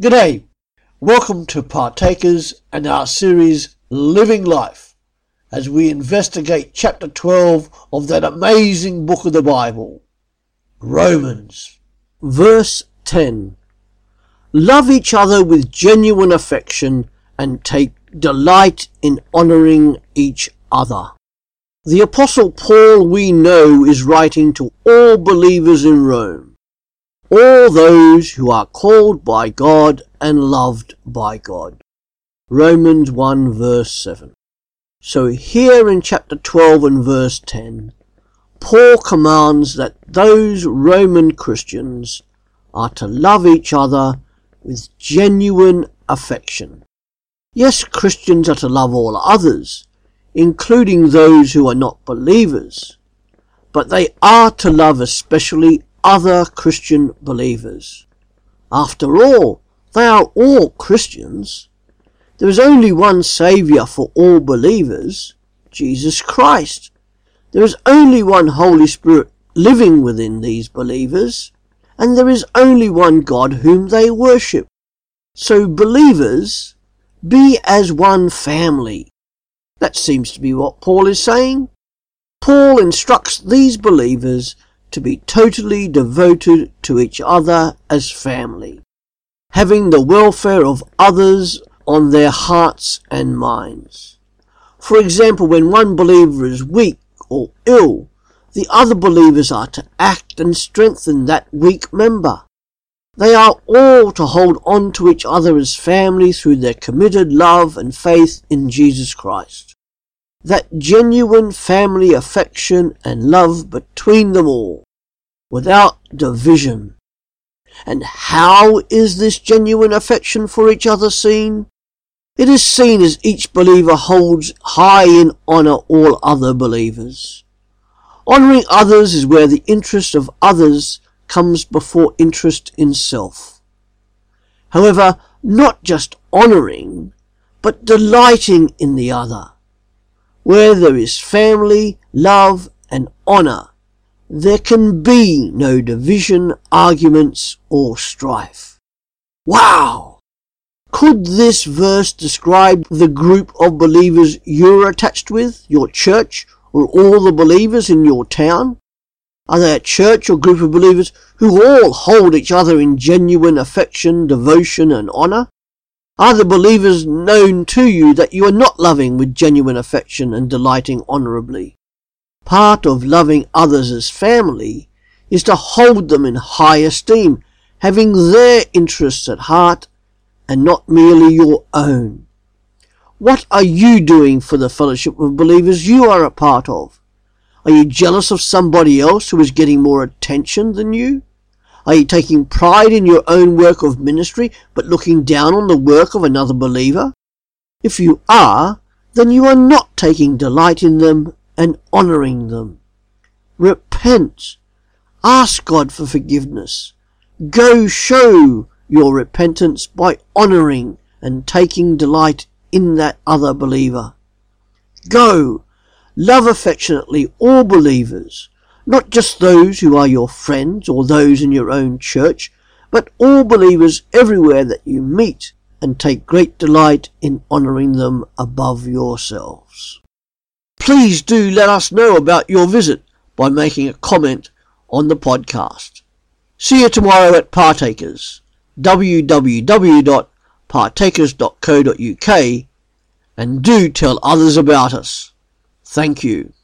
G'day, welcome to Partakers and our series Living Life, as we investigate chapter 12 of that amazing book of the Bible, Romans. Verse 10. Love each other with genuine affection and take delight in honouring each other. The Apostle Paul, we know, is writing to all believers in Rome. All those who are called by God and loved by God. Romans 1 verse 7. So here in chapter 12 and verse 10, Paul commands that those Roman Christians are to love each other with genuine affection. Yes, Christians are to love all others, including those who are not believers, but they are to love especially other Christian believers. After all, they are all Christians. There is only one Saviour for all believers, Jesus Christ. There is only one Holy Spirit living within these believers, and there is only one God whom they worship. So believers, be as one family. That seems to be what Paul is saying. Paul instructs these believers to be totally devoted to each other as family, having the welfare of others on their hearts and minds. For example, when one believer is weak or ill, the other believers are to act and strengthen that weak member. They are all to hold on to each other as family through their committed love and faith in Jesus Christ. That genuine family affection and love between them all, without division. And how is this genuine affection for each other seen? It is seen as each believer holds high in honour all other believers. Honouring others is where the interest of others comes before interest in self. However, not just honouring, but delighting in the other. Where there is family, love and honour, there can be no division, arguments or strife. Wow! Could this verse describe the group of believers you're attached with, your church, or all the believers in your town? Are they a church or group of believers who all hold each other in genuine affection, devotion and honour? Are the believers known to you that you are not loving with genuine affection and delighting honourably? Part of loving others as family is to hold them in high esteem, having their interests at heart and not merely your own. What are you doing for the fellowship of believers you are a part of? Are you jealous of somebody else who is getting more attention than you? Are you taking pride in your own work of ministry, but looking down on the work of another believer? If you are, then you are not taking delight in them and honouring them. Repent. Ask God for forgiveness. Go show your repentance by honouring and taking delight in that other believer. Go. Love affectionately all believers. Not just those who are your friends or those in your own church, but all believers everywhere that you meet, and take great delight in honouring them above yourselves. Please do let us know about your visit by making a comment on the podcast. See you tomorrow at Partakers, www.partakers.co.uk, and do tell others about us. Thank you.